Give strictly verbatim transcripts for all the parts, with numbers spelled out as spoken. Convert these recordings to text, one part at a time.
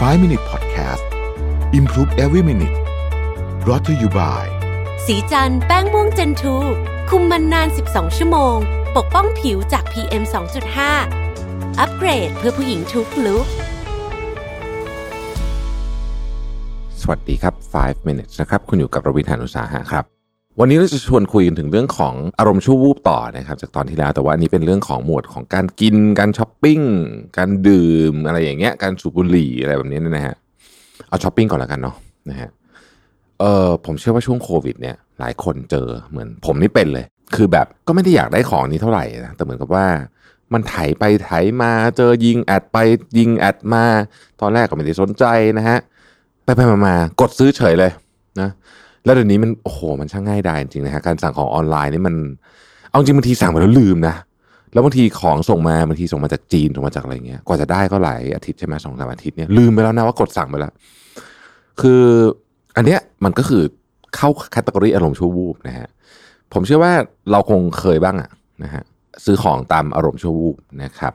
ไฟว์ มินิท พอดแคสต์ Improve Every Minute รอ t ธออยู่บ่ายสีจันแป้งม่วงเจนทูคุมมันนานสิบสองชั่วโมงปกป้องผิวจาก พี เอ็ม สองจุดห้า อัปเกรดเพื่อผู้หญิงทุกลุคสวัสดีครับไฟว์ มินิท นะครับคุณอยู่กับรวิธานุสาหะครับวันนี้เราจะชวนคุยกันถึงเรื่องของอารมณ์ชั่ววูบต่อนะครับจากตอนที่แล้วแต่ว่าอันนี้เป็นเรื่องของหมวดของการกินการช้อปปิ้งการดื่มอะไรอย่างเงี้ยการสูบบุหรี่อะไรแบบนี้นะฮะเอาช้อปปิ้งก่อนละกันเนาะนะฮะเออผมเชื่อว่าช่วงโควิดเนี่ยหลายคนเจอเหมือนผมนี่เป็นเลยคือแบบก็ไม่ได้อยากได้ของนี้เท่าไหร่นะแต่เหมือนกับว่ามันไถไปไถมาเจอยิงแอดไปยิงแอดมาตอนแรกก็ไม่ได้สนใจนะฮะไปไปมามากดซื้อเฉยเลยนะแล้วเดี๋ยวนี้มันโอ้โหมันช่างง่ายดายจริงๆนะฮะการสั่งของออนไลน์นี่มันเอาจริงบางทีสั่งไปแล้วลืมนะแล้วบางทีของส่งมาบางทีส่งมาจากจีนส่งมาจากอะไรเงี้ยกว่าจะได้ก็หลายอาทิตย์ใช่ไหมสองสามอาทิตย์เนี่ยลืมไปแล้วนะว่ากดสั่งไปแล้วคืออันเนี้ยมันก็คือเข้าแคตตากรีอารมณ์ชั่ววูบนะฮะผมเชื่อว่าเราคงเคยบ้างอะนะฮะซื้อของตามอารมณ์ชั่ววูบนะครับ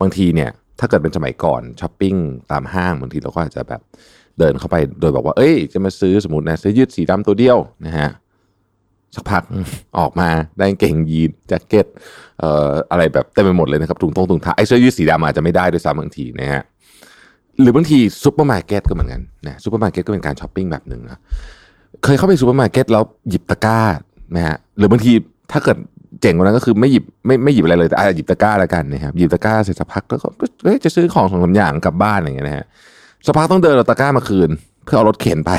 บางทีเนี่ยถ้าเกิดเป็นสมัยก่อนช้อปปิ้งตามห้างบางทีเราก็อาจจะแบบเดินเข้าไปโดยบอกว่าเอ้ยจะมาซื้อสมมุตินะซื้อยืดสีดำตัวเดียวนะฮะสักพักออกมาได้กางเกงยีนแจ็คเก็ตเอ่ออะไรแบบเต็มไปหมดเลยนะครับถุงตรงถุงเท้าไอ้เสื้อยืดสีดำอาจจะไม่ได้ด้วยซ้ำบางทีนะฮะหรือบางทีซุปเปอร์มาร์เก็ตก็เหมือนกันนะซุปเปอร์มาร์เก็ตก็เป็นการช้อปปิ้งแบบนึงนะเคยเข้าไปซุปเปอร์มาร์เก็ตแล้วหยิบตะกร้านะฮะหรือบางทีถ้าเกิดเจ๋งกว่านั้นก็คือไม่หยิบไม่ไม่หยิบอะไรเลยแต่อาจจะหยิบตะกร้าละกันนะครับหยิบตะกร้าเสร็จสักพักแล้วก็เอ้ยจะซื้อของสองสามอย่างกลับบ้านอย่างเงี้ยนะฮะสักพักต้องเดินเอาตะกร้ามาคืนเพื่อเอารถเข็นไป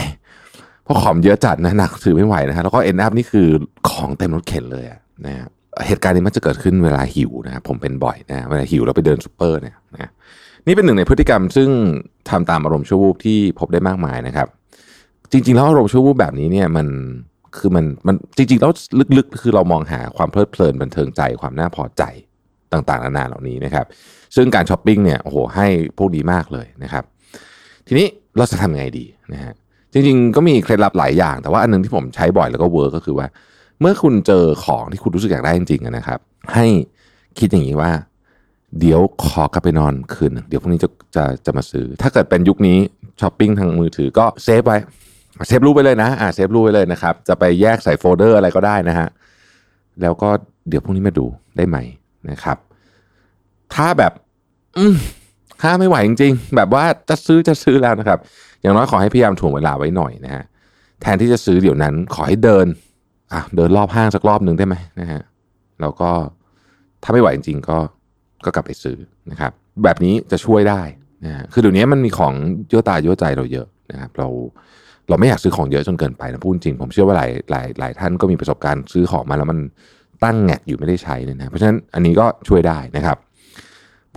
เพราะของเยอะจัดนะหนักถือไม่ไหวนะฮะแล้วก็เอ็นอัพนี่คือของเต็มรถเข็นเลยนะฮะเหตุการณ์นี้มันจะเกิดขึ้นเวลาหิวนะครับผมเป็นบ่อยนะเวลาหิวเราไปเดินซุปเปอร์เนี่ยนะนี่เป็นหนึ่งในพฤติกรรมซึ่งทำตามอารมณ์ชั่ววูบที่พบได้มากมายนะครับจริงๆแล้วอารมณ์ชั่ววูบแบบนี้เนี่ยมันคือมันมันจริงๆแล้วลึกๆคือเรามองหาความเพลิดเพลินบันเทิงใจความน่าพอใจต่างๆนานาเหล่านี้นะครับซึ่งการช้อปปิ้งเนี่ยโอ้โหให้พวกนี้มากเลยนะครับทีนี้เราจะทำยังไงดีนะฮะจริงๆก็มีเคล็ดลับหลายอย่างแต่ว่าอันนึงที่ผมใช้บ่อยแล้วก็เวิร์กก็คือว่าเมื่อคุณเจอของที่คุณรู้สึกอยากได้จริงๆนะครับให้คิดอย่างนี้ว่าเดี๋ยวขอกลับไปนอนคืนเดี๋ยวพรุ่งนี้จะจะจะมาซื้อถ้าเกิดเป็นยุคนี้ช้อปปิ้งทางมือถือก็เซฟไว้เซฟรูปไปเลยนะอ่าเซฟรูปไปเลยนะครับจะไปแยกใส่โฟลเดอร์อะไรก็ได้นะฮะแล้วก็เดี๋ยวพรุ่งนี้มาดูได้ไหมนะครับถ้าแบบอืมถ้าไม่ไหวจริงๆแบบว่าจะซื้อจะซื้อแล้วนะครับอย่างน้อยขอให้พยายามถ่วงเวลาไว้หน่อยนะฮะแทนที่จะซื้อเดี๋ยวนั้นขอให้เดินอ่ะเดินรอบห้างสักรอบนึงได้ไหมนะฮะแล้วก็ถ้าไม่ไหวจริงๆก็ก็กลับไปซื้อนะครับแบบนี้จะช่วยได้นะคือเดี๋ยวนี้มันมีของยั่วตายั่วใจเราเยอะนะครับเราเราไม่อยากซื้อของเยอะจนเกินไปนะพูดจริงผมเชื่อว่าหลายหลายหลายท่านก็มีประสบการณ์ซื้อของมาแล้วมันตั้งแงกอยู่ไม่ได้ใช้เนี่ยนะเพราะฉะนั้นอันนี้ก็ช่วยได้นะครับ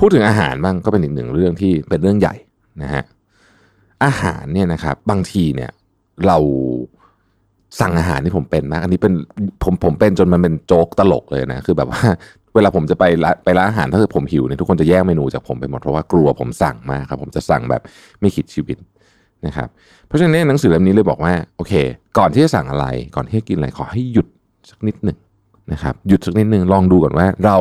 พูดถึงอาหารบ้างก็เป็นอีกหนึ่งเรื่องที่เป็นเรื่องใหญ่นะฮะอาหารเนี่ยนะครับบางทีเนี่ยเราสั่งอาหารที่ผมเป็นนะอันนี้เป็นผมผมเป็นจนมันเป็นโจ๊กตลกเลยนะคือแบบว่าเวลาผมจะไปร้านไปร้านอาหารถ้าเกิดผมหิวเนี่ยทุกคนจะแย่งเมนูจากผมไปหมดเพราะว่ากลัวผมสั่งมากครับผมจะสั่งแบบไม่คิดชีวิตนะครับเพราะฉะนั้นหนังสือเล่มนี้เลยบอกว่าโอเคก่อนที่จะสั่งอะไรก่อนที่จะกินอะไรขอให้หยุดสักนิดหนึ่งนะครับหยุดสักนิดหนึ่งลองดูก่อนว่าเรา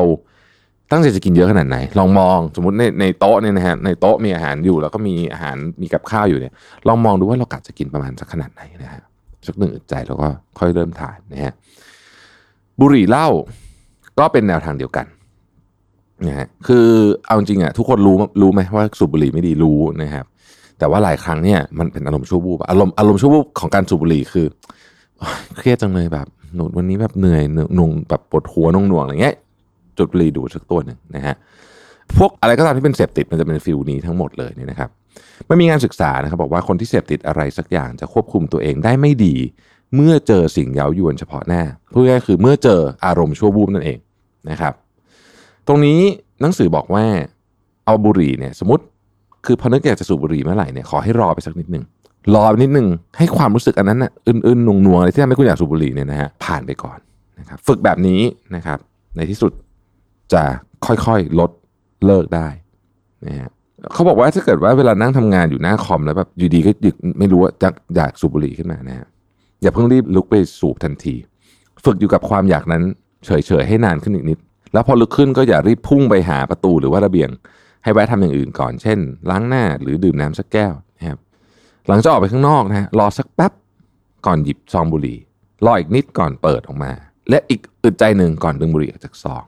ตั้งใจจะกินเยอะขนาดไหนลองมองสมมุติในในโต๊ะเนี่ยนะฮะในโต๊ะมีอาหารอยู่แล้วก็มีอาหารมีกับข้าวอยู่เนี่ยลองมองดูว่าเรากะจะกินประมาณสักขนาดไหนนะฮะสักหนึ่งอึดใจแล้วก็ค่อยเริ่มทานนะฮะบุหรี่เหล้าก็เป็นแนวทางเดียวกันนะฮะคือเอาจริงอ่ะทุกคนรู้รู้ไหมว่าสูบบุหรี่ไม่ดีรู้นะครับแต่ว่าหลายครั้งเนี่ยมันเป็นอารมณ์ชั่ววูบอารมณ์อารมณ์ชั่ววูบของการสูบบุหรี่คือเครียดจังเลยแบบหนุนวันนี้แบบเหนื่อยหนุ่งแบบปวดหัวนุ่งหน่วงอะไรเงี้ยจุดบุหรี่ดูดสักตัวหนึ่งนะฮะพวกอะไรก็ตามที่เป็นเสพติดมันจะเป็นฟิลนี้ทั้งหมดเลยเนี่ยนะครับมันมีงานศึกษานะครับบอกว่าคนที่เสพติดอะไรสักอย่างจะควบคุมตัวเองได้ไม่ดีเมื่อเจอสิ่งเย้ายวนเฉพาะหน้าพูดง่ายๆคือเมื่อเจออารมณ์ชั่ววูบนั่นเองนะครับตรงนี้หนังสือบอกว่าเอาบุหรี่เนี่ยสมมติคือพอนึกอยากจะสูบบุหรี่เมื่อไหร่เนี่ยขอให้รอไปสักนิดนึงรอไปนิดนึงให้ความรู้สึกอันนั้นน่ะอื้นๆหน่วงๆอะไรที่ทำให้คุณอยากสูบบุหรี่เนี่ยนะฮะผ่านไปก่อนนะครับฝึกแบบนี้นะครับในที่สุดจะค่อยๆลดเลิกได้นะฮะเขาบอกว่าถ้าเกิดว่าเวลานั่งทำงานอยู่หน้าคอมแล้วแบบอยู่ดีก็ไม่รู้ว่าจะอยากสูบบุหรี่ขึ้นมานะฮะอย่าเพิ่งรีบลุกไปสูบทันทีฝึกอยู่กับความอยากนั้นเฉยๆให้นานขึ้นอีกนิดแล้วพอลุกขึ้นก็อย่ารีบพุ่งไปหาประตูหรือว่าระเบียง ให้แวะทำอย่างอื่นก่อนเช่นล้างหน้าหรือดื่มน้ำสักแก้วนะครับหลังจะออกไปข้างนอกนะรอสักแป๊บก่อนหยิบซองบุหรี่รออีกนิดก่อนเปิดออกมาและอีกอึดใจหนึ่งก่อนดึงบุหรี่ออกจากซอง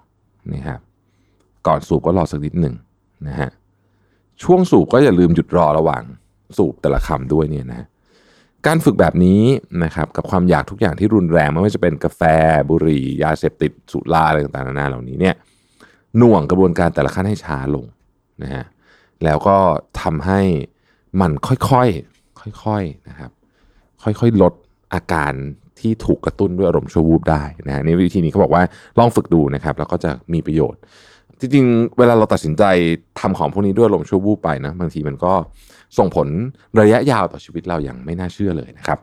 นี่ครับก่อนสูบก็รอสักนิดหนึ่งนะฮะช่วงสูบก็อย่าลืมหยุดรอระหว่างสูบแต่ละคำด้วยเนี่ยนะการฝึกแบบนี้นะครับกับความอยากทุกอย่างที่รุนแรงไม่ว่าจะเป็นกาแฟบุหรี่ยาเสพติดสุราอะไรต่างๆนานาเหล่านี้เนี่ยหน่วงกระบวนการแต่ละขั้นให้ช้าลงนะฮะแล้วก็ทำให้มันค่อยๆค่อยๆนะครับค่อยๆลดอาการที่ถูกกระตุ้นด้วยอารมณ์ชั่ววูบได้นะฮะนี่วิธีนี้เขาบอกว่าลองฝึกดูนะครับแล้วก็จะมีประโยชน์จริงๆเวลาเราตัดสินใจทำของพวกนี้ด้วยอารมณ์ชั่ววูบไปนะบางทีมันก็ส่งผลระยะยาวต่อชีวิตเราอย่างไม่น่าเชื่อเลยนะครับ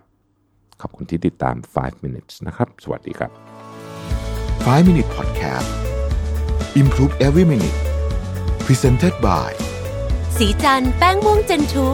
ขอบคุณที่ติดตาม ไฟว์ มินิทส์ นะครับสวัสดีครับไฟว์ มินิท พอดแคสต์ Improve Every Minute Presented by สีจันทร์แป้งม่วงเจนทู